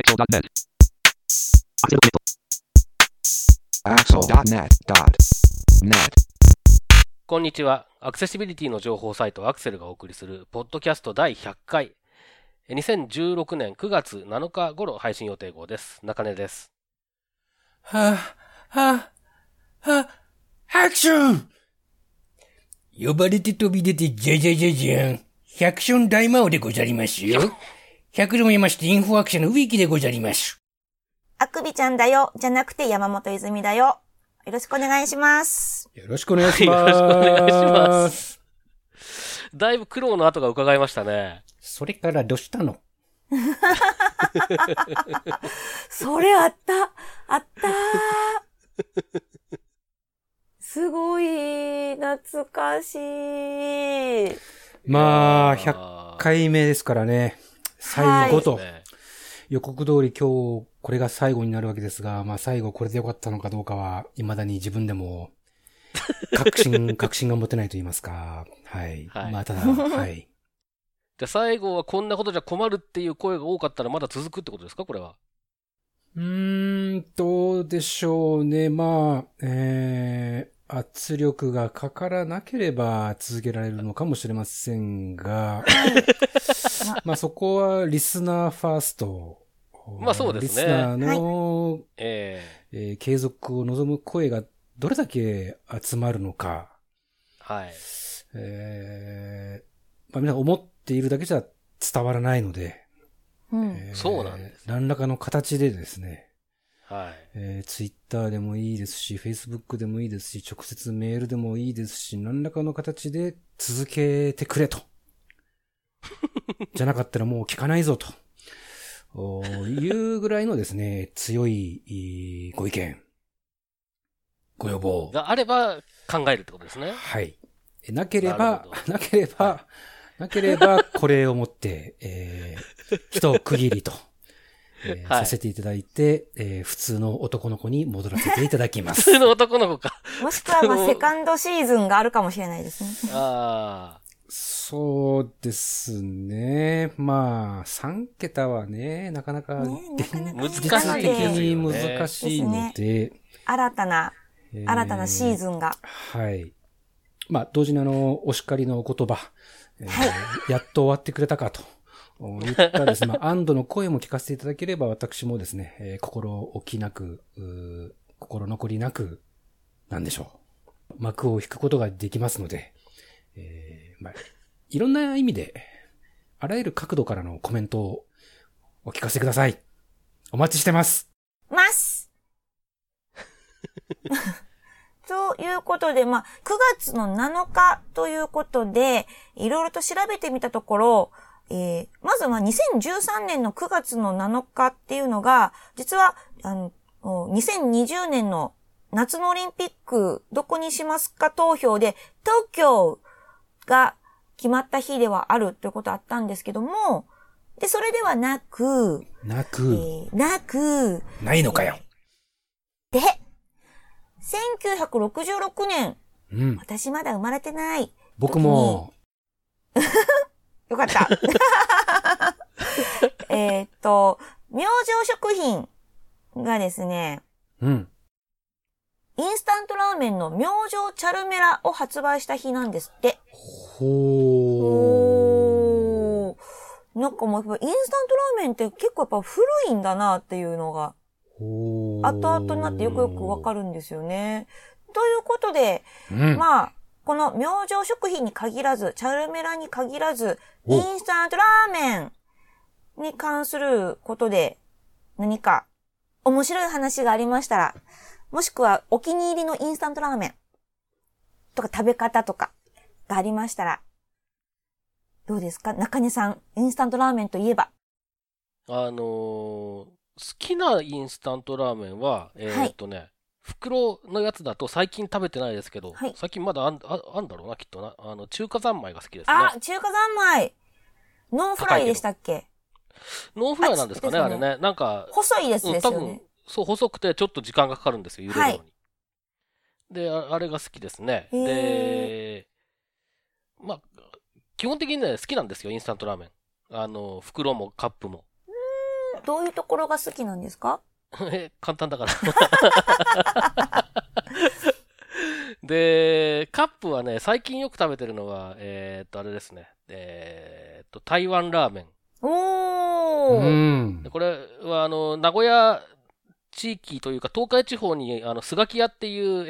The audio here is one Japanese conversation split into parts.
Axel.net. Axel.net. こんにちは。アクセシビリティの情報サイトアクセルがお送りするポッドキャスト第100回。2016年9月7日頃配信予定号です。中根です。ハクション呼ばれて飛び出てじゃじゃじゃじゃん。百姓大魔王でござりますよ。百度もいましてインフォアクションのウィキでござります。あくびちゃんだよ、じゃなくて山本泉だよ。よろしくお願いします。よろしくお願いします。よろしくお願いします。だいぶ苦労の跡が伺いましたね。それからどうしたの？それあった。すごい懐かしい。まあ100回目ですからね。最後と、はい、予告通り今日これが最後になるわけですが、まあ最後これで良かったのかどうかは未だに自分でも確信が持てないと言いますか。はい。はい、まあただはい。じゃあ最後はこんなことじゃ困るっていう声が多かったらまだ続くってことですか、これは。どうでしょうね。まあ、圧力がかからなければ続けられるのかもしれませんが、まあそこはリスナーファースト。まあそうですね。リスナーの、はい継続を望む声がどれだけ集まるのか。はい。まあみんな思っているだけじゃ伝わらないので、うんそうなんです。何らかの形でですね。はい。Twitter でもいいですし、Facebook でもいいですし、直接メールでもいいですし、何らかの形で続けてくれと。じゃなかったらもう聞かないぞと。いうぐらいのですね、強いご意見、ご要望があれば考えるってことですね。はい。なければこれをもって、一区切りと。はい、させていただいて、普通の男の子に戻らせていただきます。普通の男の子か。もしくは、まあ、セカンドシーズンがあるかもしれないですね。ああ。そうですね。まあ、3桁はね、なかなか、ね、難しいので。新たなシーズンが。はい。まあ、同時にお叱りのお言葉、はい、やっと終わってくれたかと。言ったですね、まあ、安堵の声も聞かせていただければ、私もですね、心残りなく、なんでしょう。幕を引くことができますので、まあ、いろんな意味で、あらゆる角度からのコメントをお聞かせください。お待ちしてますということで、まあ、9月の7日ということで、いろいろと調べてみたところ、まずは2013年の9月の7日っていうのが、実は、2020年の夏のオリンピック、どこにしますか投票で、東京が決まった日ではあるということあったんですけども、で、それではなく、ないのかよ。で、1966年、うん、私まだ生まれてない。僕も、よかった。明星食品がですね、うん。インスタントラーメンの明星チャルメラを発売した日なんですって。ほー。なんかもう、インスタントラーメンって結構やっぱ古いんだなっていうのが、後々になってよくよくわかるんですよね。ということで、うん、まあ、この明星食品に限らず、チャルメラに限らず、インスタントラーメンに関することで、何か面白い話がありましたら、もしくはお気に入りのインスタントラーメンとか食べ方とかがありましたら、どうですか？中根さん、インスタントラーメンといえば。好きなインスタントラーメンは、はい袋のやつだと最近食べてないですけど、はい、最近まだあんだろうな、きっとな。中華三昧が好きですね。あ、中華三昧。ノンフライでしたっけ？ノンフライなんですかね、あれね。なんか。細いやつですよね。多分、そう、細くてちょっと時間がかかるんですよ、茹でるのに。はい、で、あれが好きですね。で、まあ、基本的にね、好きなんですよ、インスタントラーメン。袋もカップも。どういうところが好きなんですか？簡単だからで、カップはね、最近よく食べてるのは、あれですね。台湾ラーメン。おー。でこれは、名古屋地域というか、東海地方に、スガキ屋っていう、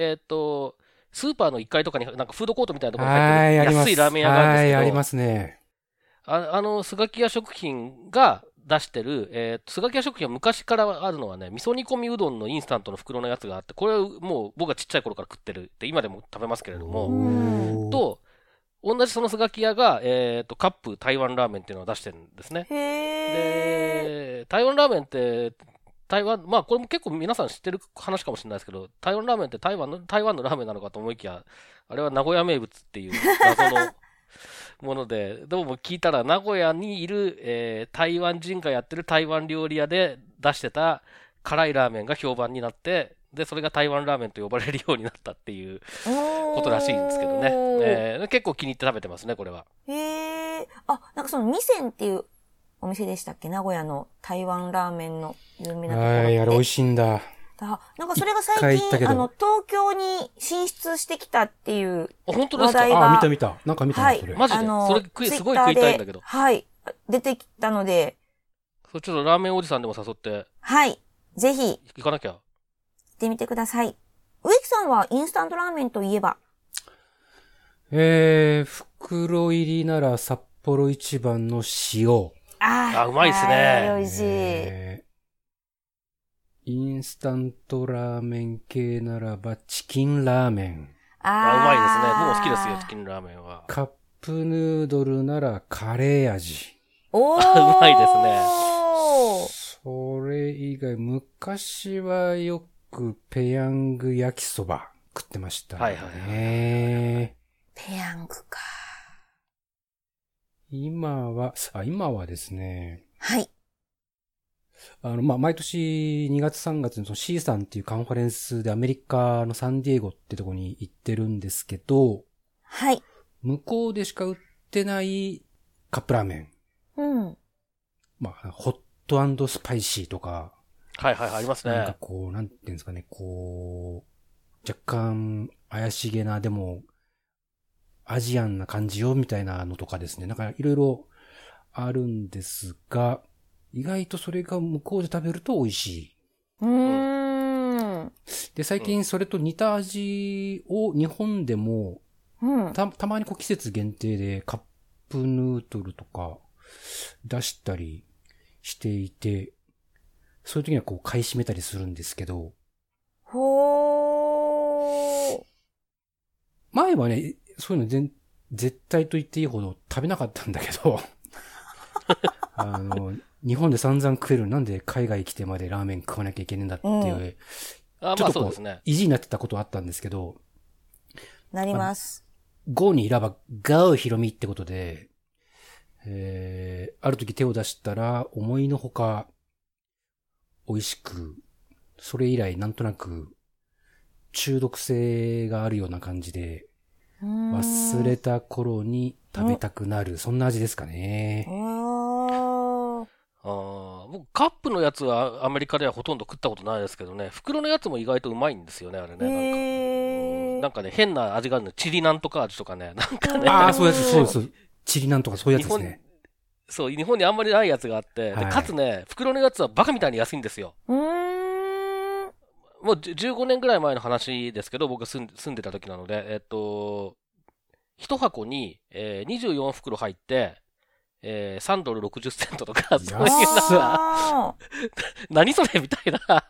スーパーの1階とかに、なんかフードコートみたいなところに入ってる安いラーメン屋があるんですけど。はい、ありますね。スガキ屋食品が出してる、スガキ屋食品は昔からあるのはね、味噌煮込みうどんのインスタントの袋のやつがあって、これはもう僕がちっちゃい頃から食ってるって、今でも食べますけれども、と、同じそのスガキ屋が、カップ台湾ラーメンっていうのを出してるんですね。で、台湾ラーメンって、台湾、まあこれも結構皆さん知ってる話かもしれないですけど、台湾ラーメンって台湾のラーメンなのかと思いきや、あれは名古屋名物っていう謎のもので、どうも聞いたら名古屋にいる、台湾人がやってる台湾料理屋で出してた辛いラーメンが評判になって、で、それが台湾ラーメンと呼ばれるようになったっていうことらしいんですけどね。結構気に入って食べてますね、これは。へえ。あ、なんかその味仙っていうお店でしたっけ？名古屋の台湾ラーメンの有名なところって。はい、あれ美味しいんだ。なんかそれが最近、東京に進出してきたっていう話題が。あ、見た。なんか見たな、それ。はい、マジで。それすごい食いたいんだけど。はい。出てきたので。それちょっとラーメンおじさんでも誘って。はい。ぜひ。行かなきゃ。行ってみてください。植木さんはインスタントラーメンといえば？袋入りなら札幌一番の塩。ああ、うまいですね。美味しい。インスタントラーメン系ならばチキンラーメン。ああ、うまいですね。もう好きですよ、チキンラーメンは。カップヌードルならカレー味。おー。うまいですね。それ以外、昔はよくペヤング焼きそば食ってましたね。はい。ペヤングか。今はですね。はい。毎年2月3月にその C さんっていうカンファレンスでアメリカのサンディエゴってとこに行ってるんですけど。はい。向こうでしか売ってないカップラーメン。うん。ホット&スパイシーとか。はいはい、ありますね。なんかこう、なんていうんですかね、こう、若干怪しげな、でも、アジアンな感じよ、みたいなのとかですね。なんかいろいろあるんですが、意外とそれが向こうで食べると美味しい。で、最近それと似た味を日本でも、たまにこう季節限定でカップヌードルとか出したりしていて、そういう時にはこう買い占めたりするんですけど。前はね、そういうの絶対と言っていいほど食べなかったんだけど、日本で散々食えるなんで海外来てまでラーメン食わなきゃいけないんだっていう、ちょっとこう、意地になってたことあったんですけど。なります。ゴーにいらばガーヒロミってことで、ある時手を出したら思いのほか美味しく、それ以来なんとなく中毒性があるような感じで、忘れた頃に食べたくなる、そんな味ですかね。僕カップのやつはアメリカではほとんど食ったことないですけどね、袋のやつも意外とうまいんですよね、あれね。なんかね、変な味があるの、チリなんとか味とかね、なんかね。ああ、そうです。チリなんとかそういうやつですね。そう、日本にあんまりないやつがあって、はい、でかつね、袋のやつはバカみたいに安いんですよ。もう15年ぐらい前の話ですけど、僕が住んでた時なので、1箱に、24袋入って、3ドル60セントとか、そういう何それみたいな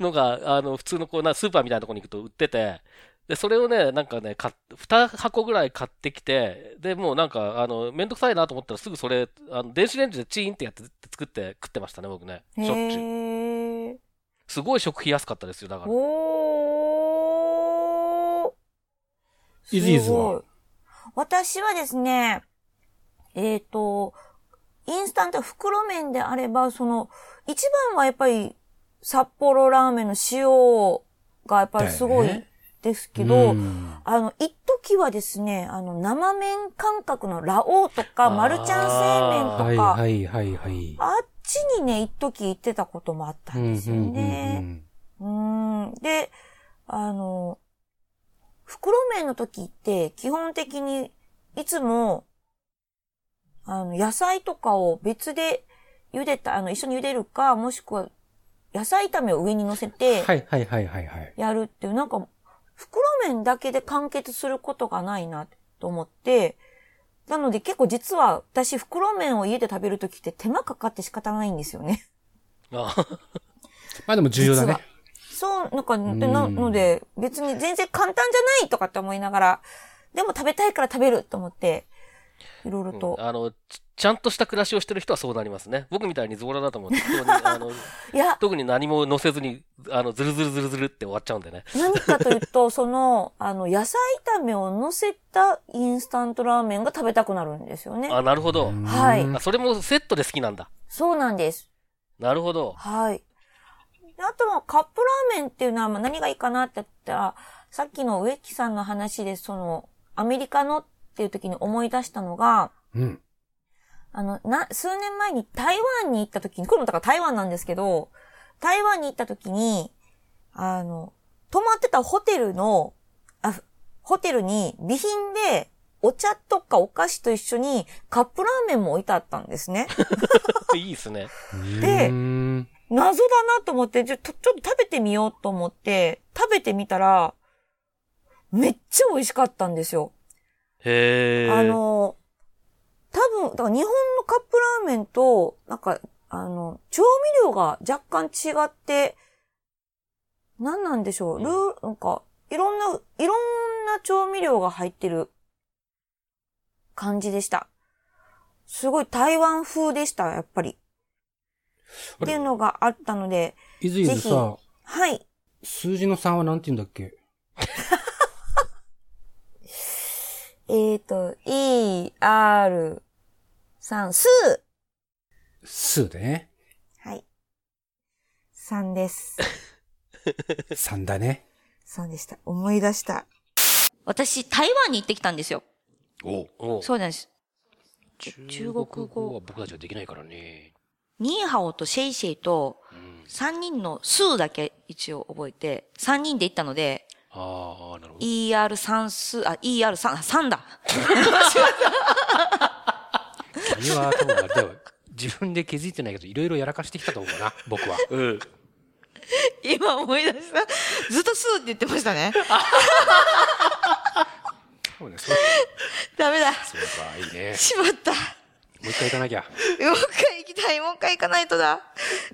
のが、普通のこうなスーパーみたいなとこに行くと売ってて、で、それをね、なんかね、2箱ぐらい買ってきて、で、もうなんか、めんどくさいなと思ったらすぐそれ、電子レンジでチーンってやって作って食ってましたね、僕ね。しょっちゅう。すごい食費安かったですよ、だから。イズは？私はですね、インスタント袋麺であれば、一番はやっぱり札幌ラーメンの塩がやっぱりすごいですけど、一時はですね、生麺感覚のラオウとかマルちゃん製麺とか、あっちにね、一時行ってたこともあったんですよね。で、袋麺の時って、基本的にいつも、野菜とかを別で茹でた、一緒に茹でるか、もしくは、野菜炒めを上に乗せて、はいはいはいはいはい。やるっていう、なんか、袋麺だけで完結することがないなと思って、なので結構実は私袋麺を家で食べるときって手間かかって仕方ないんですよね。ああ。まあでも重要だね。そう、なんか、なので別に全然簡単じゃないとかって思いながら、でも食べたいから食べると思って、いろいろと。ちゃんとした暮らしをしてる人はそうなりますね。僕みたいにズボラだと思って、いや特に何も乗せずに、ズルズルズルズルって終わっちゃうんでね。何かというと、野菜炒めを乗せたインスタントラーメンが食べたくなるんですよね。あ、なるほど。はい。それもセットで好きなんだ。そうなんです。なるほど。はい。あとはカップラーメンっていうのは何がいいかなって言ったら、さっきの植木さんの話で、アメリカのっていう時に思い出したのが、うん。数年前に台湾に行った時に、これもだから台湾なんですけど、台湾に行った時に、泊まってたホテルに備品でお茶とかお菓子と一緒にカップラーメンも置いてあったんですね。いいですね。で、謎だなと思って、ちょっと食べてみようと思って、食べてみたら、めっちゃ美味しかったんですよ。へー。多分、だから日本のカップラーメンと、なんか、調味料が若干違って、何なんでしょう、なんか、いろんな調味料が入ってる感じでした。すごい台湾風でした、やっぱり。っていうのがあったので、いずいずさ、はい。数字の3は何て言うんだっけ？ER3、数でね。はい。3です。3だね。3でした。思い出した。私、台湾に行ってきたんですよ。お。そうなんです。中国語は僕たちはできないからね。ニーハオとシェイシェイと、3人の数だけ一応覚えて、3人で行ったので、ああ、なるほど。ER3 数、あ、ER3、3だ。君は、多分あれだよ。自分で気づいてないけど、いろいろやらかしてきたと思うな、僕は。うん。今思い出した。ずっと数って言ってましたね。そうね、そう。ダメだ。そうか、いいね。しまった。もう一回行かなきゃ。もう一回行きたい。もう一回行かないとだ。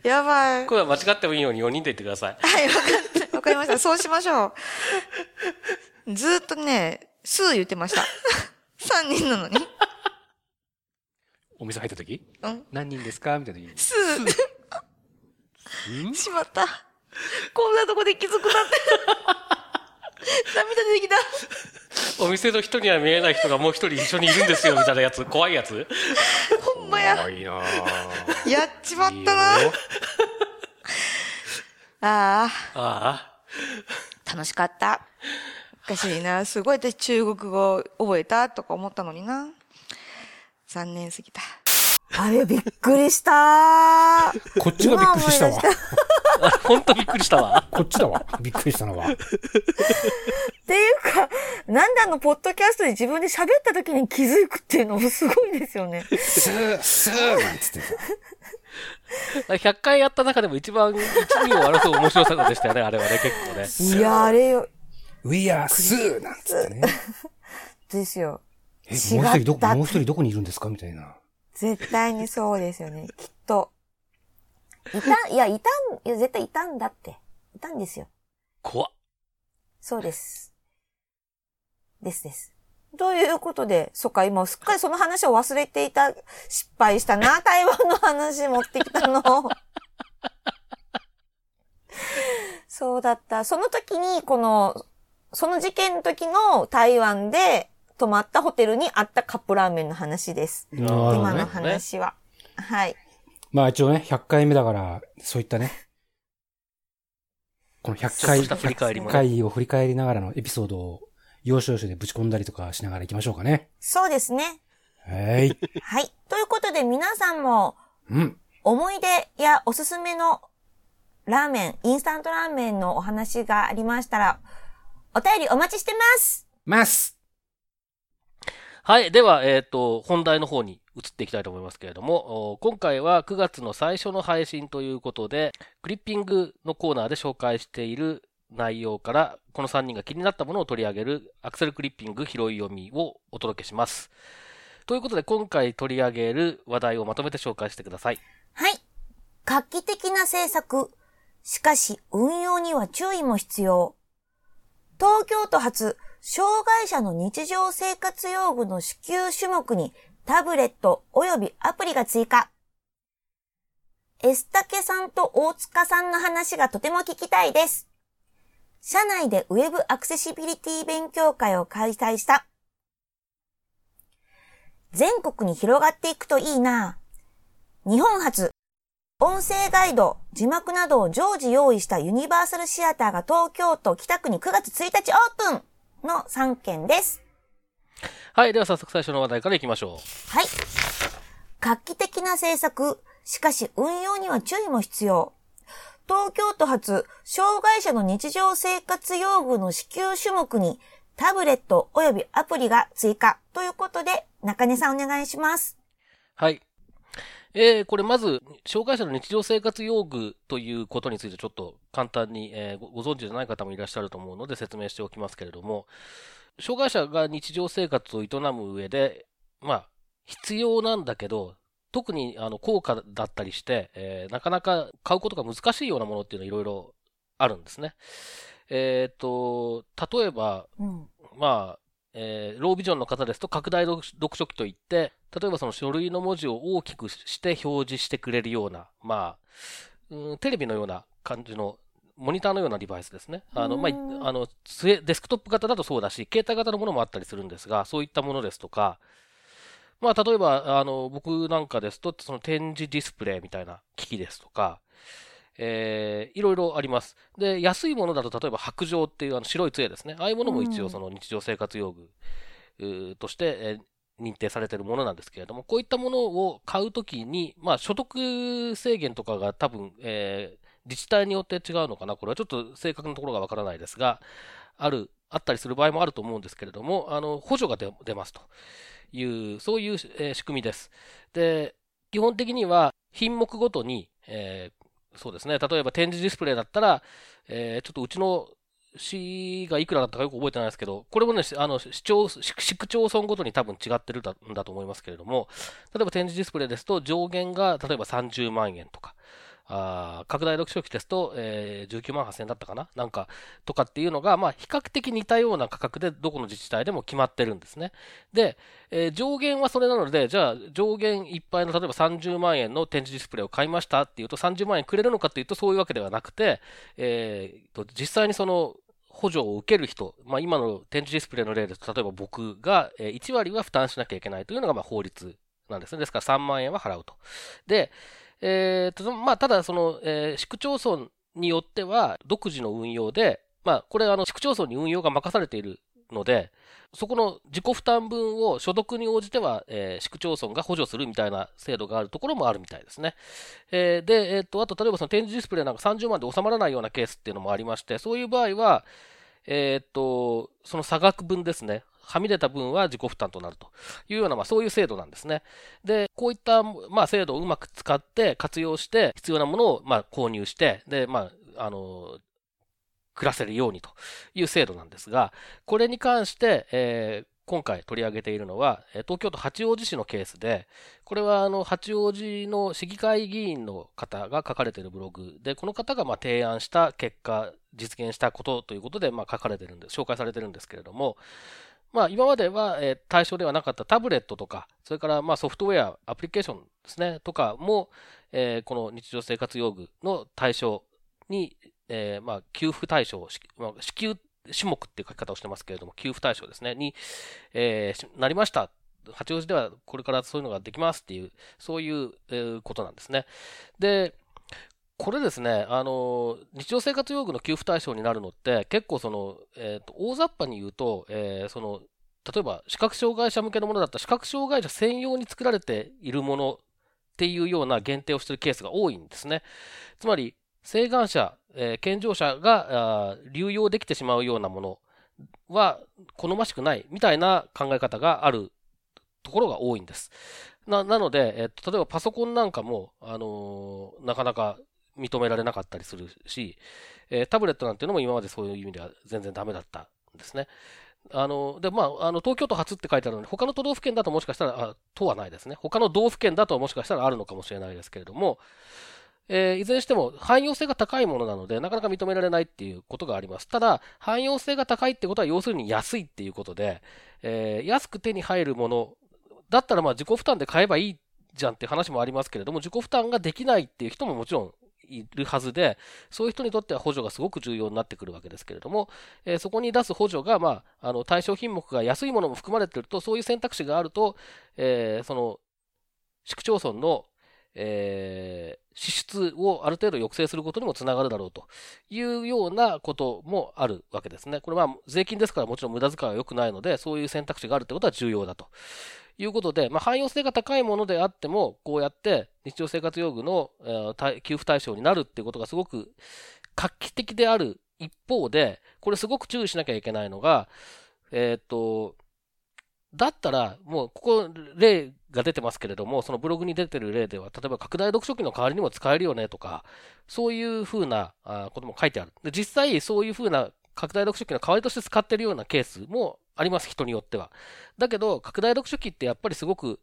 やばい。これは間違ってもいいように4人で行ってください。はい、分かった。わかりました。そうしましょう。ずーっとね、数言ってました。3人なのに。お店入った時？うん。何人ですかみたいな時に。数。しまった。こんなとこで気づくなんて。涙出てきた。お店の人には見えない人がもう一人一緒にいるんですよ、みたいなやつ。怖いやつ。ほんまや。怖いなぁ。やっちまったなぁ。ああ。楽しかった。おかしいな。すごい私中国語覚えたとか思ったのにな。残念すぎた。あれびっくりしたー。こっちがびっくりしたわ。ほんとびっくりしたわ。こっちだわ。びっくりしたのは。っていうか、なんでポッドキャストで自分で喋った時に気づくっていうのもすごいですよね。スーなんつってさ。100回やった中でも一番を争う面白さでしたよね、あれはね、結構ね。いや、あれよ。We are スーなんつってね。ですよ。もう一人どこにいるんですかみたいな。絶対にそうですよね、きっと。いや、絶対いたんだって。いたんですよ。怖っ。そうです。です。ということで、そっか、今すっかりその話を忘れていた、失敗したな、台湾の話持ってきたの。そうだった。その時に、その事件の時の台湾で泊まったホテルにあったカップラーメンの話です。ね、今の話は。ね、はい。まあ一応ね、100回目だから、そういったね、この100回を振り返りながらのエピソードを、要所要所でぶち込んだりとかしながら行きましょうかね。そうですね。はい。はい。ということで皆さんも、思い出やおすすめのラーメン、インスタントラーメンのお話がありましたら、お便りお待ちしてます。はい。では、本題の方に移っていきたいと思いますけれども、今回は9月の最初の配信ということで、クリッピングのコーナーで紹介している内容から、この3人が気になったものを取り上げるアクセルクリッピング拾い読みをお届けします。ということで、今回取り上げる話題をまとめて紹介してください。はい。画期的な政策。しかし、運用には注意も必要。東京都発、障害者の日常生活用具の支給種目にタブレット及びアプリが追加。エスタケさんと大塚さんの話がとても聞きたいです。社内でウェブアクセシビリティ勉強会を開催した。全国に広がっていくといいな。日本初、音声ガイド、字幕などを常時用意したユニバーサルシアターが東京都北区に9月1日オープンの3件です。はい。では早速最初の話題からいきましょう。はい。画期的な政策。しかし運用には注意も必要。東京都発、障害者の日常生活用具の支給種目にタブレット及びアプリが追加ということで、中根さんお願いします。はい。これまず、障害者の日常生活用具ということについてちょっと簡単に、ご存知でない方もいらっしゃると思うので説明しておきますけれども、障害者が日常生活を営む上で、必要なんだけど、特に高価だったりして、なかなか買うことが難しいようなものっていうのはいろいろあるんですね。例えば、ロービジョンの方ですと拡大読書器といって、例えばその書類の文字を大きくして表示してくれるような、テレビのような感じの、モニターのようなデバイスですね。デスクトップ型だとそうだし、携帯型のものもあったりするんですが、そういったものですとか、例えば、僕なんかですと、その展示ディスプレイみたいな機器ですとか、いろいろあります。で、安いものだと、例えば白杖っていう白い杖ですね。ああいうものも一応その日常生活用具として、認定されているものなんですけれども、こういったものを買うときに、所得制限とかが多分、自治体によって違うのかな。これはちょっと正確なところがわからないですが、あったりする場合もあると思うんですけれども、補助が出ますという、そういう、仕組みです。で、基本的には品目ごとに、そうですね。例えば展示ディスプレイだったら、ちょっとうちの市がいくらだったかよく覚えてないですけど、これもね、市区町村ごとに多分違ってるんだと思いますけれども、例えば展示ディスプレイですと上限が例えば30万円とか、拡大読書器ですと、19万8000円だったかななんか、とかっていうのが、比較的似たような価格でどこの自治体でも決まってるんですね。で、上限はそれなので、じゃあ、上限いっぱいの、例えば30万円の展示ディスプレイを買いましたっていうと、30万円くれるのかっていうと、そういうわけではなくて、実際にその、補助を受ける人、今の展示ディスプレイの例ですと、例えば僕が、1割は負担しなきゃいけないというのが、法律なんですね。ですから、3万円は払うと。で、ただその、市区町村によっては独自の運用で、これ市区町村に運用が任されているので、そこの自己負担分を所得に応じては、市区町村が補助するみたいな制度があるところもあるみたいですね。で、あと例えばその展示ディスプレイなんか30万で収まらないようなケースっていうのもありまして、そういう場合は、その差額分ですね。はみ出た分は自己負担となるというような、そういう制度なんですね。で、こういった、制度をうまく使って、活用して、必要なものを、購入して、で、暮らせるようにという制度なんですが、これに関して、今回取り上げているのは、東京都八王子市のケースで、これは八王子の市議会議員の方が書かれているブログで、この方が提案した結果、実現したことということで、書かれているんで、紹介されているんですけれども、今までは対象ではなかったタブレットとか、それからソフトウェア、アプリケーションですね、とかも、この日常生活用具の対象に、給付対象、支給種目っていう書き方をしてますけれども、給付対象ですね、になりました。八王子ではこれからそういうのができますっていう、そういうことなんですね。で、これですね、日常生活用具の給付対象になるのって、結構その、大雑把に言うと、その、例えば視覚障害者向けのものだったら、視覚障害者専用に作られているものっていうような限定をしているケースが多いんですね。つまり、請願者、健常者が流用できてしまうようなものは好ましくないみたいな考え方があるところが多いんです。なので、例えばパソコンなんかも、なかなか認められなかったりするし、タブレットなんていうのも今までそういう意味では全然ダメだったんですね。東京都初って書いてあるので、他の都道府県だともしかしたら、都はないですね。他の道府県だともしかしたらあるのかもしれないですけれども、いずれにしても汎用性が高いものなので、なかなか認められないっていうことがあります。ただ、汎用性が高いってことは要するに安いっていうことで、安く手に入るものだったら自己負担で買えばいいじゃんって話もありますけれども、自己負担ができないっていう人ももちろんいるはずで、そういう人にとっては補助がすごく重要になってくるわけですけれども、そこに出す補助が、対象品目が安いものも含まれていると、そういう選択肢があると、その市区町村の支出をある程度抑制することにもつながるだろうというようなこともあるわけですね。これは税金ですから、もちろん無駄遣いは良くないので、そういう選択肢があるということは重要だということで、汎用性が高いものであっても、こうやって日常生活用具の給付対象になるっていうことがすごく画期的である一方で、これすごく注意しなきゃいけないのが、だったら、もう、ここ、例が出てますけれども、そのブログに出てる例では、例えば、拡大読書機の代わりにも使えるよねとか、そういうふうなことも書いてある。で、実際、そういうふうな拡大読書機の代わりとして使ってるようなケースもあります、人によっては。だけど、拡大読書機ってやっぱりすごく、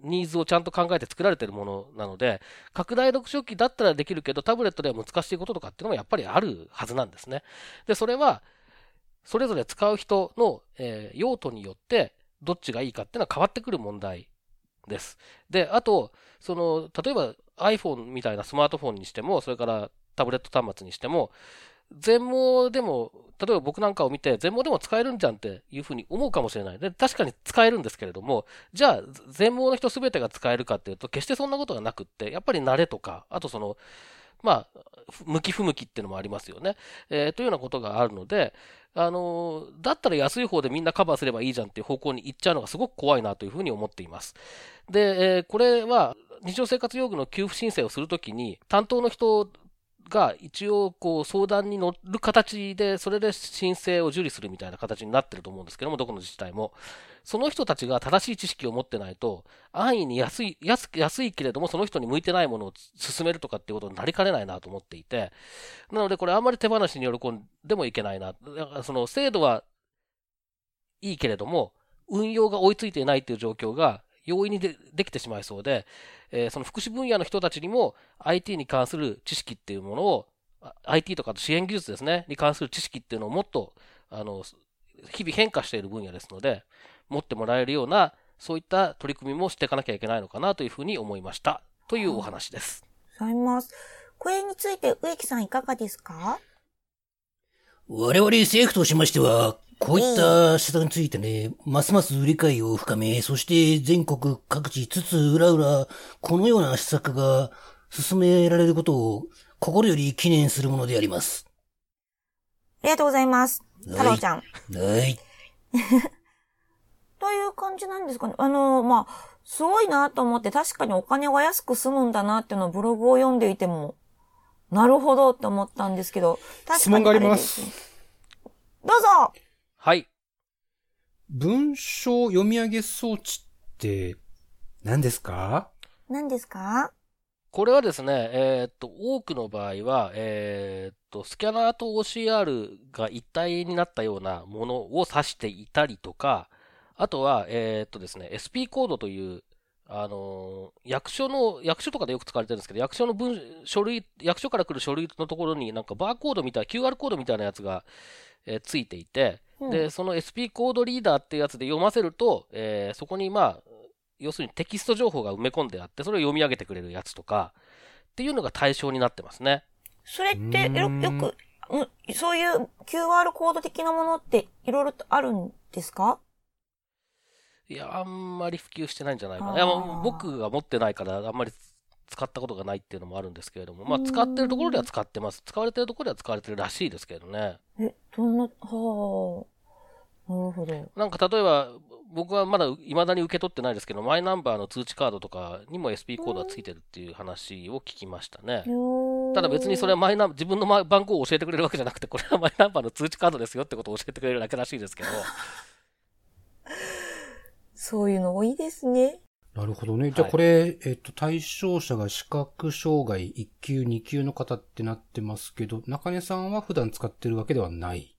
ニーズをちゃんと考えて作られてるものなので、拡大読書機だったらできるけど、タブレットでは難しいこととかっていうのもやっぱりあるはずなんですね。で、それは、それぞれ使う人の用途によってどっちがいいかっていうのは変わってくる問題です。で、あと、例えば iPhone みたいなスマートフォンにしても、それからタブレット端末にしても、全盲でも、例えば僕なんかを見て全盲でも使えるんじゃんっていうふうに思うかもしれない。で、確かに使えるんですけれども、じゃあ全盲の人全てが使えるかっていうと、決してそんなことがなくって、やっぱり慣れとか、あと向き不向きっていうのもありますよね。というようなことがあるので、だったら安い方でみんなカバーすればいいじゃんっていう方向に行っちゃうのがすごく怖いなというふうに思っています。で、これは日常生活用具の給付申請をするときに、担当の人が一応相談に乗る形で、それで申請を受理するみたいな形になってると思うんですけども、どこの自治体も。その人たちが正しい知識を持ってないと、安易に安いけれども、その人に向いてないものを勧めるとかっていうことになりかねないなと思っていて、なのでこれあんまり手放しに喜んでもいけないな。だから制度はいいけれども、運用が追いついていないっていう状況が容易に できてしまいそうで、その福祉分野の人たちにも IT に関する知識っていうものを、IT とか支援技術ですね、に関する知識っていうのをもっと、日々変化している分野ですので、持ってもらえるような、そういった取り組みもしていかなきゃいけないのかなというふうに思いました。というお話です。ありがとうございます。これについて植木さんいかがですか？我々政府としましては、こういった施策についてね、ますます理解を深め、そして全国各地つつ裏裏、このような施策が進められることを心より記念するものであります。ありがとうございます。太郎ちゃん。はい。という感じなんですかね。すごいなと思って、確かにお金は安く済むんだなっていうのをブログを読んでいても、なるほどって思ったんですけど、確かに。質問があります。どうぞ。はい。文章読み上げ装置って何ですか？これはですね、多くの場合は、スキャナーと OCR が一体になったようなものを指していたりとか、あとは、ですね、SP コードという、役所とかでよく使われてるんですけど、役所の書類、役所から来る書類のところになんかバーコードみたいな、QR コードみたいなやつが、ついていて、で、その SP コードリーダーってやつで読ませると、そこに要するにテキスト情報が埋め込んであって、それを読み上げてくれるやつとか、っていうのが対象になってますね。それって、よく、そういう QR コード的なものっていろいろとあるんですか？いや、あんまり普及してないんじゃないかな。いや、僕が持ってないから、あんまり使ったことがないっていうのもあるんですけれども、使ってるところでは使ってます。使われてるところでは使われてるらしいですけどね。どんな、はぁ、なるほど。なんか例えば僕はまだ未だに受け取ってないですけど、マイナンバーの通知カードとかにも SP コードがついてるっていう話を聞きましたね。ただ別にそれは自分の番号を教えてくれるわけじゃなくて、これはマイナンバーの通知カードですよってことを教えてくれるだけらしいですけどそういうの多いですね。なるほどね。じゃあこれ、はい、対象者が視覚障害1級2級の方ってなってますけど、中根さんは普段使ってるわけではない。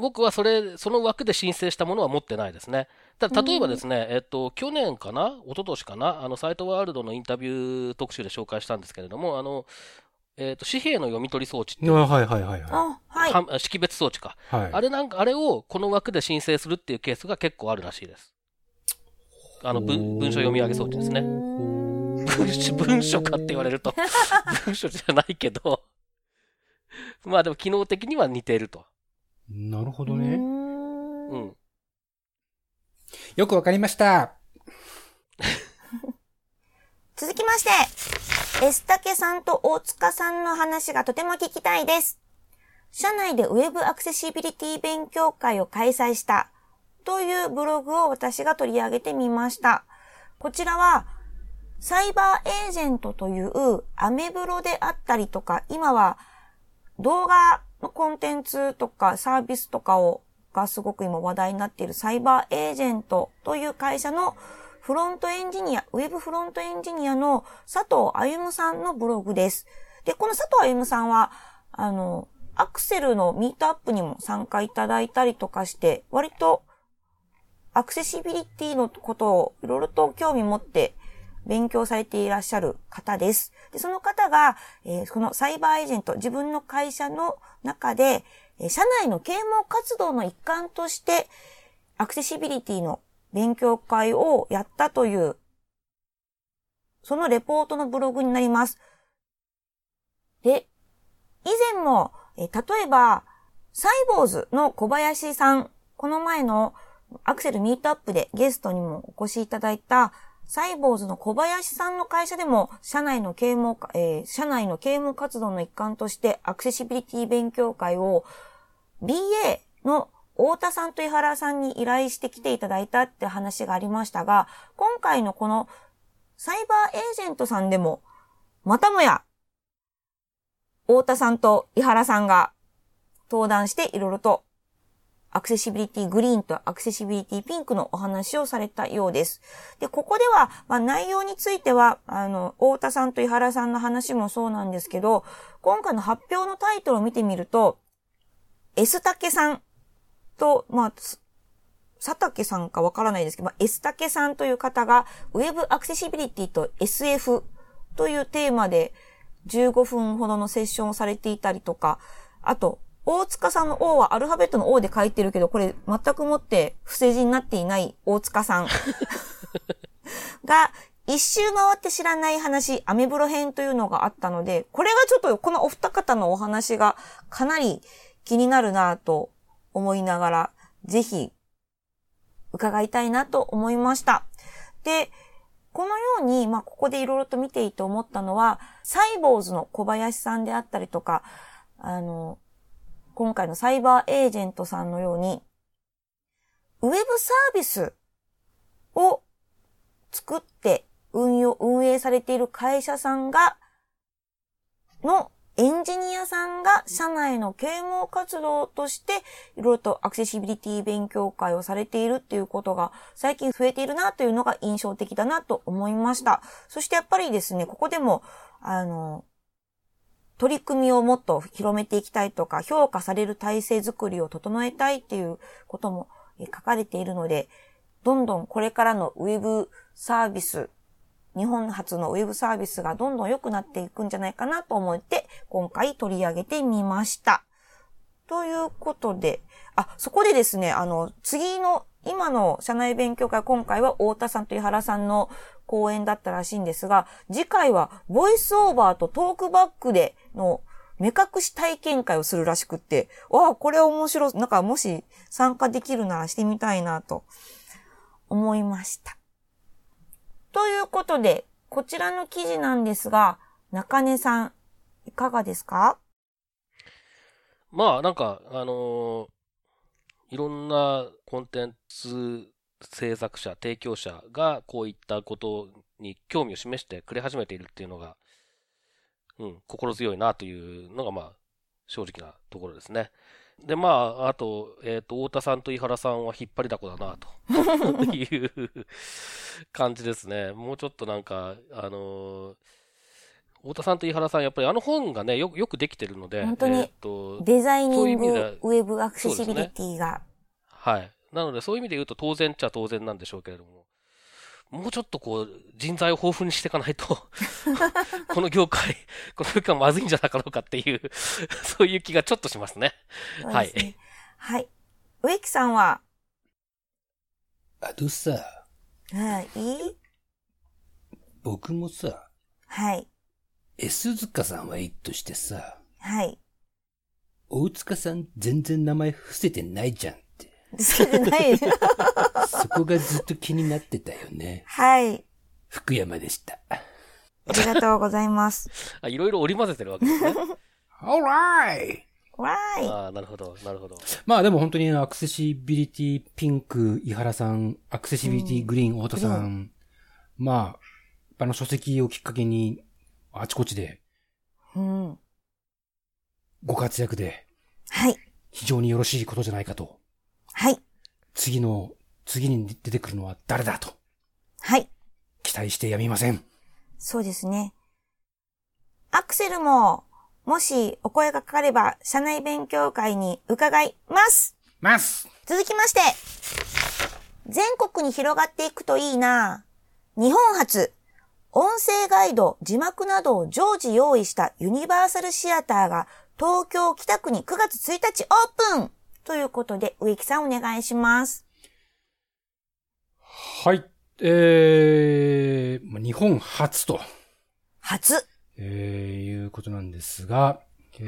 僕はその枠で申請したものは持ってないですね。ただ例えばですね、去年かな、一昨年かな、サイトワールドのインタビュー特集で紹介したんですけれども、紙幣の読み取り装置っていう、識別装置か、はい、あれをこの枠で申請するっていうケースが結構あるらしいです。文書読み上げ装置ですね。文書かって言われると文書じゃないけどまあでも機能的には似ていると。なるほどね。うん。よくわかりました。続きまして、S竹さんと大塚さんの話がとても聞きたいです。社内でウェブアクセシビリティ勉強会を開催したというブログを私が取り上げてみました。こちらは、サイバーエージェントというアメブロであったりとか、今は動画コンテンツとかサービスとかがすごく今話題になっているサイバーエージェントという会社のウェブフロントエンジニアの佐藤歩さんのブログです。で、この佐藤歩さんは、アクセルのミートアップにも参加いただいたりとかして、割とアクセシビリティのことをいろいろと興味持って勉強されていらっしゃる方です。で、その方が、このサイバーエージェント、自分の会社の中で、社内の啓蒙活動の一環として、アクセシビリティの勉強会をやったという、そのレポートのブログになります。で、以前も、例えば、サイボーズの小林さん、この前のアクセルミートアップでゲストにもお越しいただいた、サイボーズの小林さんの会社でも社内の啓蒙活動の一環としてアクセシビリティ勉強会を BA の太田さんと井原さんに依頼して来ていただいたって話がありましたが、今回のこのサイバーエージェントさんでもまたもや太田さんと井原さんが登壇していろいろとアクセシビリティグリーンとアクセシビリティピンクのお話をされたようです。で、ここでは、内容については、太田さんと井原さんの話もそうなんですけど、今回の発表のタイトルを見てみると、S竹さんと、佐竹さんかわからないですけど、S竹さんという方が、ウェブアクセシビリティと SF というテーマで、15分ほどのセッションをされていたりとか、あと、大塚さんの O はアルファベットの O で書いてるけど、これ全くもって不正字になっていない大塚さんが一周回って知らない話、アメブロ編というのがあったので、これがちょっとこのお二方のお話がかなり気になるなと思いながら、ぜひ伺いたいなと思いました。で、このように、ここでいろいろと見ていて思ったのは、サイボーズの小林さんであったりとか、今回のサイバーエージェントさんのように、ウェブサービスを作って運営されている会社さんのエンジニアさんが社内の啓蒙活動としていろいろとアクセシビリティ勉強会をされているっていうことが最近増えているなというのが印象的だなと思いました。そしてやっぱりですね、ここでも、取り組みをもっと広めていきたいとか、評価される体制づくりを整えたいっていうことも書かれているので、どんどんこれからのウェブサービス、日本初のウェブサービスがどんどん良くなっていくんじゃないかなと思って、今回取り上げてみました。ということで、そこでですね、今の社内勉強会、今回は太田さんと井原さんの講演だったらしいんですが、次回はボイスオーバーとトークバックでの目隠し体験会をするらしくって、わあ、これ面白い、なんかもし参加できるならしてみたいなと思いました。ということで、こちらの記事なんですが、中根さん、いかがですか？なんか、いろんなコンテンツ制作者、提供者がこういったことに興味を示してくれ始めているっていうのが、心強いなというのが、正直なところですね。で、あと、太田さんと井原さんは引っ張りだこだな、という感じですね。もうちょっと太田さんと井原さん、やっぱり本がね、よくできてるので、本当にデザイニング、ウェブアクセシビリティが、はい。なので、そういう意味で言うと当然っちゃ当然なんでしょうけれども、もうちょっと人材を豊富にしていかないと、この業界まずいんじゃなかろうかっていう、そういう気がちょっとしますね。はい。はい。植木さんは僕もさ、はい。S塚さんは一としてさ、はい。大塚さん全然名前伏せてないじゃんって。伏せてないそこがずっと気になってたよね。はい。福山でした。ありがとうございます。いろいろ織り交ぜてるわけですね。Alright! なるほど、なるほど。でも本当にアクセシビリティピンク、井原さん、アクセシビリティグリーン、太田さん。書籍をきっかけに、あちこちで、ご活躍で、はい。非常によろしいことじゃないかと。はい。次に出てくるのは誰だと。はい。期待してやみません。そうですね。アクセルも、もしお声がかかれば、社内勉強会に伺います。続きまして、全国に広がっていくといいな。日本初。音声ガイド、字幕などを常時用意したユニバーサルシアターが東京北区に9月1日オープンということで、植木さんお願いします。はい。日本初と。いうことなんですが、イ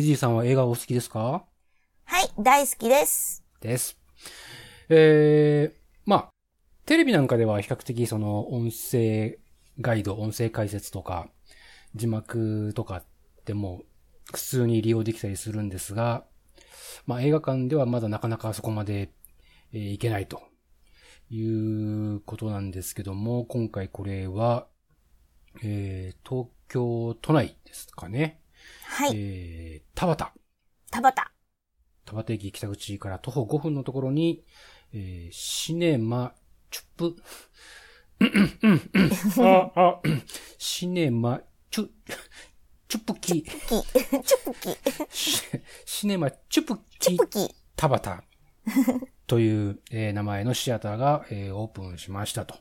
ジーさんは映画お好きですか？はい、大好きです。テレビなんかでは比較的音声ガイド、音声解説とか字幕とかでも普通に利用できたりするんですが、映画館ではまだなかなかそこまでいけないということなんですけども、今回これは、東京都内ですかね。はい。田端駅北口から徒歩5分のところに、シネマチュップシネマチュップキシネマチュップキ田端という名前のシアターがオープンしましたと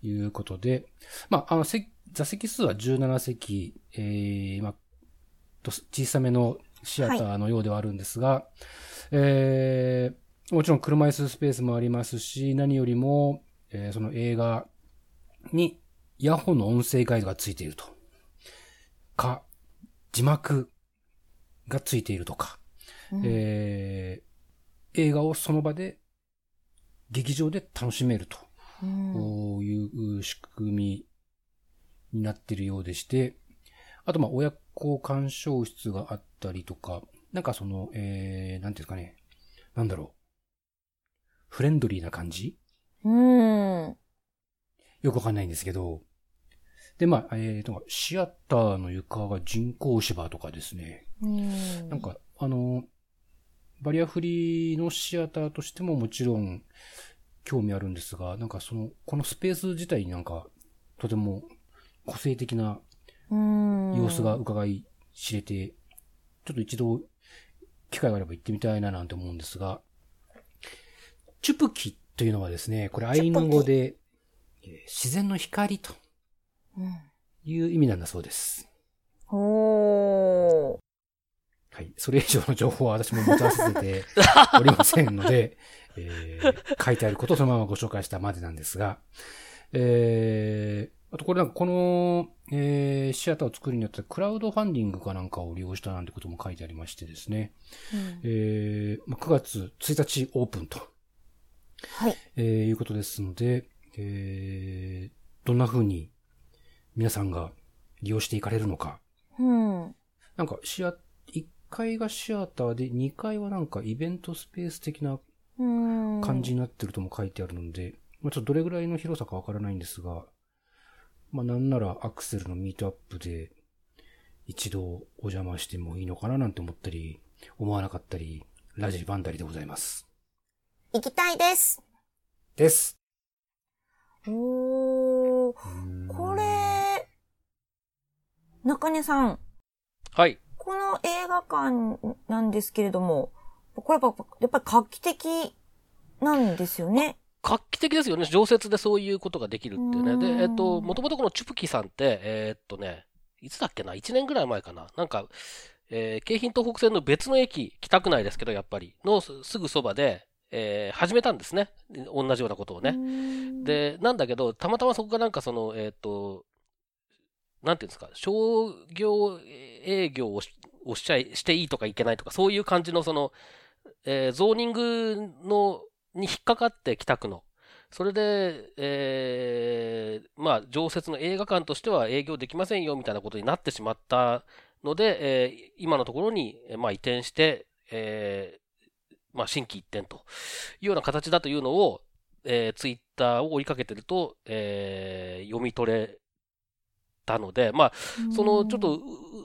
いうことで、座席数は17席、小さめのシアターのようではあるんですが、もちろん車椅子スペースもありますし、何よりも、その映画にイヤホンの音声ガイドがついているとか、字幕がついているとか、映画をその場で劇場で楽しめると、こういう仕組みになっているようでして、あと親子鑑賞室があったりとか、なんていうんですかね、なんだろう。フレンドリーな感じ？よくわかんないんですけど。で、シアターの床が人工芝とかですね。バリアフリーのシアターとしてももちろん興味あるんですが、このスペース自体にとても個性的な様子が伺い知れて、ちょっと一度機会があれば行ってみたいななんて思うんですが、チュプキというのはですね、これアイヌ語で自然の光という意味なんだそうです。はい、それ以上の情報は私も持たせておりませんので、書いてあることをそのままご紹介したまでなんですが、あとこれこの、シアターを作るにあたってクラウドファンディングかなんかを利用したなんてことも書いてありましてですね、9月1日オープンと。はい。いうことですので、どんな風に皆さんが利用していかれるのか。シア、一階がシアターで2階はなんかイベントスペース的な感じになってるとも書いてあるので、まあ、ちょっとどれぐらいの広さかわからないんですが、まあ、なんならアクセルのミートアップで一度お邪魔してもいいのかななんて思ったり思わなかったりラジバンダリでございます。行きたいですです。おー、これ中根さん、はい、この映画館なんですけれども、これやっぱり画期的なんですよね。画期的ですよね。常設でそういうことができるっていうね。で、もともとこのチュプキさんっていつだっけな、1年ぐらい前かな、なんか、京浜東北線の別の駅、北区内ですけど、やっぱりのすぐそばで、始めたんですね、同じようなことをね。で、なんだけどたまたまそこがなんかそのなんていうんですか、商業営業をしていいとかいけないとか、そういう感じのその、ゾーニングのに引っかかって北区の。それで、まあ、常設の映画館としては営業できませんよみたいなことになってしまったので、今のところに、まあ、移転して、まあ、新規一転というような形だというのを、ツイッターを追いかけてると、読み取れたので、まあ、そのちょっと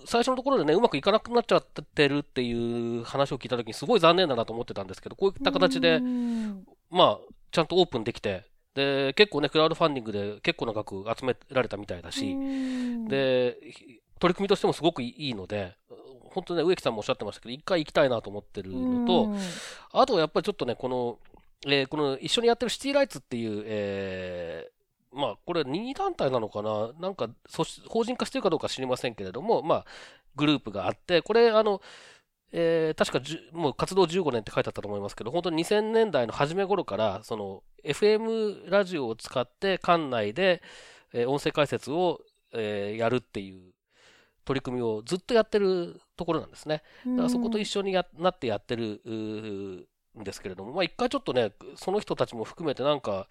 最初のところでね、うまくいかなくなっちゃってるっていう話を聞いたときにすごい残念だなと思ってたんですけど、こういった形で、まあ、ちゃんとオープンできて、で結構ねクラウドファンディングで結構な額集められたみたいだし、で取り組みとしてもすごくいいので、本当にね植木さんもおっしゃってましたけど一回行きたいなと思ってるのと、あとはやっぱりちょっとねこの一緒にやってるシティライツっていう、まあこれ任意団体なのかな、なんか法人化してるかどうか知りませんけれども、まあグループがあって、これ確かもう活動15年って書いてあったと思いますけど、本当に2000年代の初め頃からその FM ラジオを使って館内で、音声解説を、やるっていう取り組みをずっとやってるところなんですね。だからそこと一緒になってやってるんですけれども、まあ一回ちょっとねその人たちも含めてなんか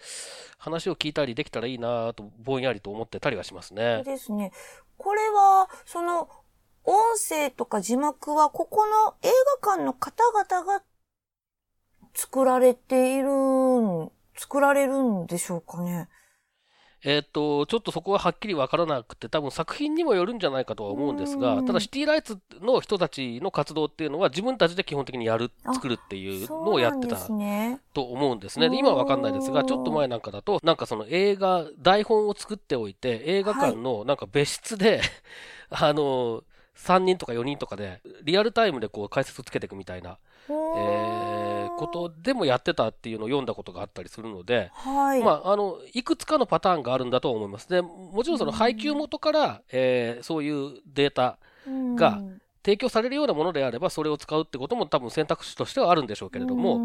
話を聞いたりできたらいいなとぼんやりと思ってたりはしますね。ですね。これはその音声とか字幕はここの映画館の方々が作られるんでしょうかね。ちょっとそこははっきりわからなくて、多分作品にもよるんじゃないかとは思うんですが、ただシティライツの人たちの活動っていうのは自分たちで基本的に作るっていうのをやってたと思うんですね。で今はわかんないですが、ちょっと前なんかだとなんかその台本を作っておいて映画館のなんか別室で、はい、3人とか4人とかでリアルタイムでこう解説をつけていくみたいな、ことでもやってたっていうのを読んだことがあったりするので、はい、まあいくつかのパターンがあるんだと思います。で、もちろんその配給元から、そういうデータが提供されるようなものであればそれを使うってことも多分選択肢としてはあるんでしょうけれども、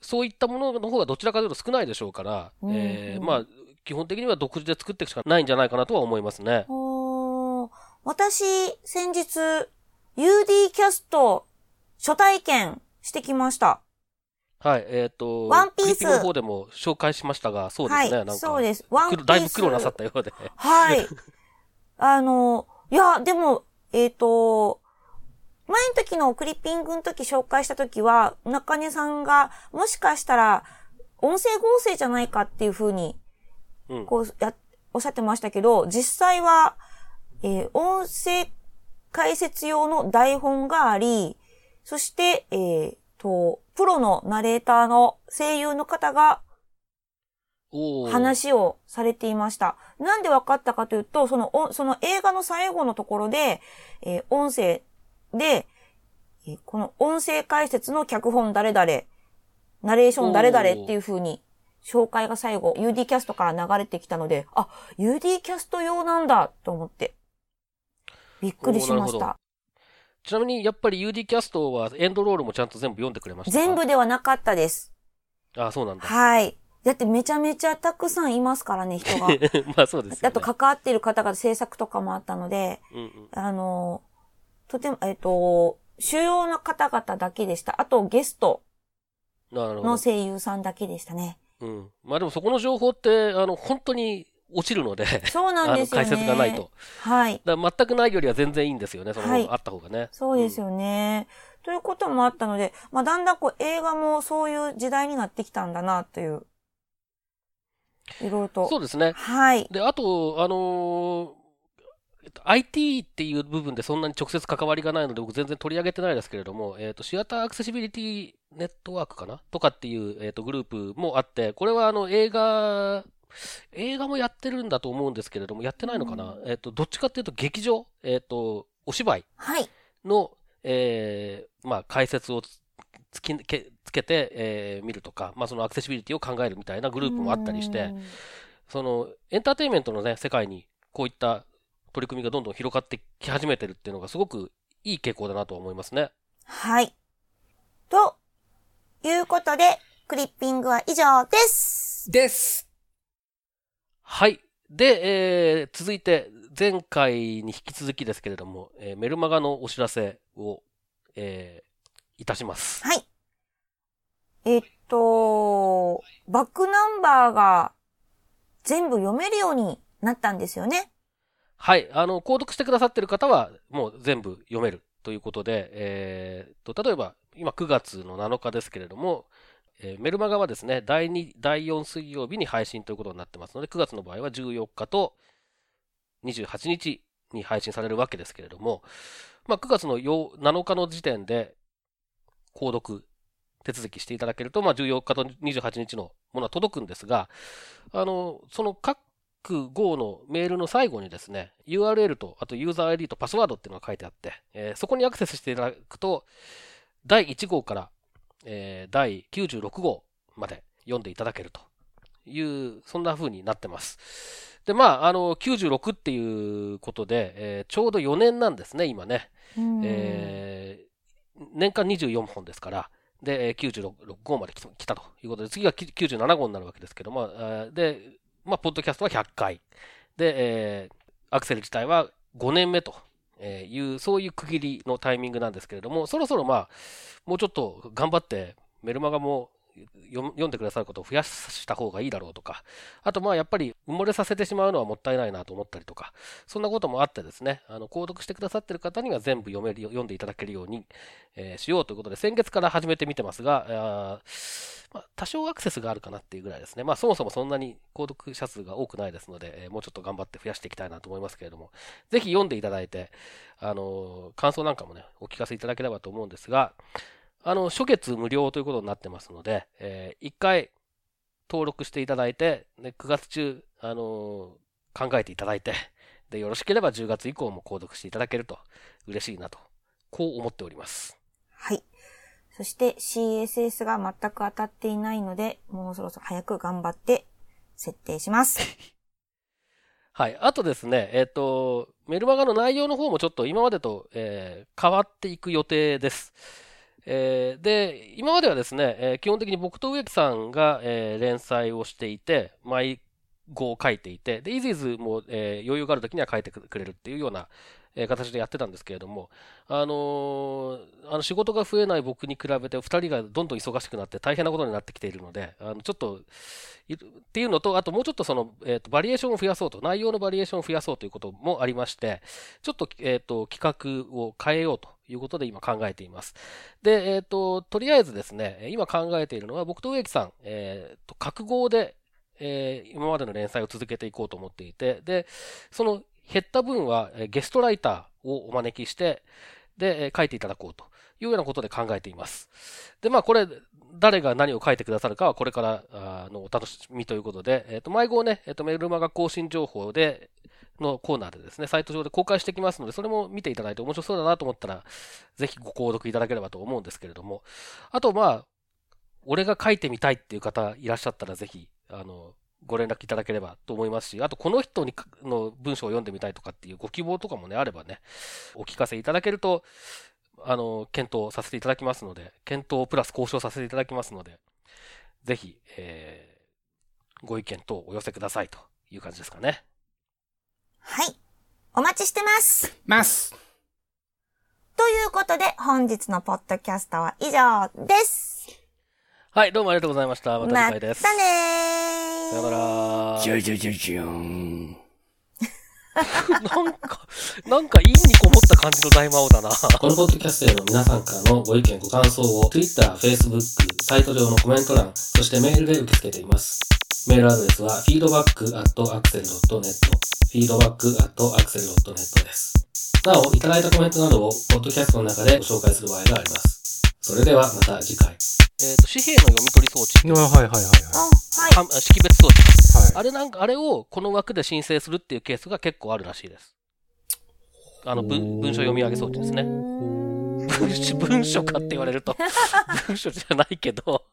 そういったものの方がどちらかというと少ないでしょうから、まあ基本的には独自で作っていくしかないんじゃないかなとは思いますね。私、先日、UD キャスト、初体験してきました。はい、ワンピースの方でも紹介しましたが、そうですね、はい、なんか。そうです。ワンピース。だいぶ苦労なさったようで。はい。いや、でも、前の時のクリッピングの時紹介した時は、中根さんが、もしかしたら、音声合成じゃないかっていう風に、おっしゃってましたけど、実際は、音声解説用の台本があり、そして、プロのナレーターの声優の方が、話をされていました。なんで分かったかというと、その映画の最後のところで、音声で、この音声解説の脚本誰々、ナレーション誰々っていう風に、紹介が最後 UD キャストから流れてきたので、あ、UD キャスト用なんだと思ってびっくりしました。ちなみにやっぱり UD キャストはエンドロールもちゃんと全部読んでくれましたか？全部ではなかったです。あ、そうなんだ。はい、だってめちゃめちゃたくさんいますからね、人がまあそうですよね。あと関わっている方々制作とかもあったので、とても主要な方々だけでした。あとゲストの声優さんだけでしたね。うん、まあでもそこの情報って本当に落ちるので、そうなんですよね。解説がないと。はい。だから全くないよりは全然いいんですよね。その方があった方がね。はい、そうですよね。うん、ということもあったので、まあ、だんだんこう映画もそういう時代になってきたんだなという。いろいろと。そうですね。はい。で、あと、IT っていう部分でそんなに直接関わりがないので僕全然取り上げてないですけれども、シアターアクセシビリティネットワークかなとかっていう、グループもあって、これは映画もやってるんだと思うんですけれども、やってないのかな、うん、どっちかっていうと劇場、お芝居の、はい、まあ、解説をつけて、見るとか、まあ、そのアクセシビリティを考えるみたいなグループもあったりして、うん、そのエンターテインメントのね、世界にこういった取り組みがどんどん広がってき始めてるっていうのがすごくいい傾向だなと思いますね。はい。ということで、クリッピングは以上です。です。はい。で、続いて前回に引き続きですけれども、メルマガのお知らせを、いたします。はい。バックナンバーが全部読めるようになったんですよね。はい。購読してくださってる方は、もう全部読めるということで、例えば、今9月の7日ですけれども、メルマガはですね、第2、第4水曜日に配信ということになってますので、9月の場合は14日と28日に配信されるわけですけれども、まあ、9月の7日の時点で、購読手続きしていただけると、まあ、14日と28日のものは届くんですが、その各号のメールの最後にですね、URL と、あとユーザー ID とパスワードっていうのが書いてあって、そこにアクセスしていただくと、第1号から、第96号まで読んでいただけるという、そんな風になってます。で、まあ、96っていうことで、ちょうど4年なんですね、今ね。年間24本ですから、で、96号まで来たということで、次が97号になるわけですけども、で、まあ、ポッドキャストは100回。で、アクセル自体は5年目という、そういう区切りのタイミングなんですけれども、そろそろまあ、もうちょっと頑張ってメルマガも読んでくださることを増やした方がいいだろうとか、あとまあ、やっぱり埋もれさせてしまうのはもったいないなと思ったりとか、そんなこともあってですね、購読してくださってる方には全部読んでいただけるように、しようということで、先月から始めてみてますが、まあ、多少アクセスがあるかなっていうぐらいですね。まあ、そもそもそんなに購読者数が多くないですので、もうちょっと頑張って増やしていきたいなと思いますけれども、ぜひ読んでいただいて、感想なんかもね、お聞かせいただければと思うんですが、初月無料ということになってますので、一回登録していただいて、で、9月中、考えていただいて、で、よろしければ10月以降も購読していただけると嬉しいなと、こう思っております。はい。そして CSS が全く当たっていないので、もうそろそろ早く頑張って設定します。はい。あとですね、メルマガの内容の方もちょっと今までと、変わっていく予定です。で、今まではですね、基本的に僕と植木さんが、連載をしていて、毎号書いていて、で、いずいずもう、余裕がある時には書いてくれるっていうような、形でやってたんですけれども、仕事が増えない僕に比べて2人がどんどん忙しくなって大変なことになってきているので、ちょっと、っていうのと、あともうちょっとその、バリエーションを増やそうと、内容のバリエーションを増やそうということもありまして、ちょっと、企画を変えようということで今考えています。で、とりあえずですね、今考えているのは僕と植木さん、各号で、今までの連載を続けていこうと思っていて、で、その、減った分はゲストライターをお招きして、で、書いていただこうというようなことで考えています。で、まあこれ、誰が何を書いてくださるかはこれからのお楽しみということで、毎号ね、メルマガ更新情報で、のコーナーでですね、サイト上で公開してきますので、それも見ていただいて面白そうだなと思ったら、ぜひご購読いただければと思うんですけれども、あとまあ、俺が書いてみたいっていう方いらっしゃったらぜひ、ご連絡いただければと思いますし、あとこの人の文章を読んでみたいとかっていうご希望とかもね、あればね、お聞かせいただけると、検討させていただきますので、検討プラス交渉させていただきますので、ぜひ、ご意見等お寄せくださいという感じですかね。はい。お待ちしてますということで、本日のポッドキャストは以上です。はい、どうもありがとうございました。また次回です。またねー。だからジュジュジュジューンなんか陰にこもった感じの大魔王だなこのポッドキャストへの皆さんからのご意見ご感想を Twitter、Facebook、サイト上のコメント欄、そしてメールで受け付けています。メールアドレスは feedback@axel.net feedback@axel.net です。なお、いただいたコメントなどをポッドキャストの中でご紹介する場合があります。それではまた次回。紙幣の読み取り装置。はい。識別装置。はい。あれをこの枠で申請するっていうケースが結構あるらしいです。文章読み上げ装置ですね。文書かって言われると、文書じゃないけど。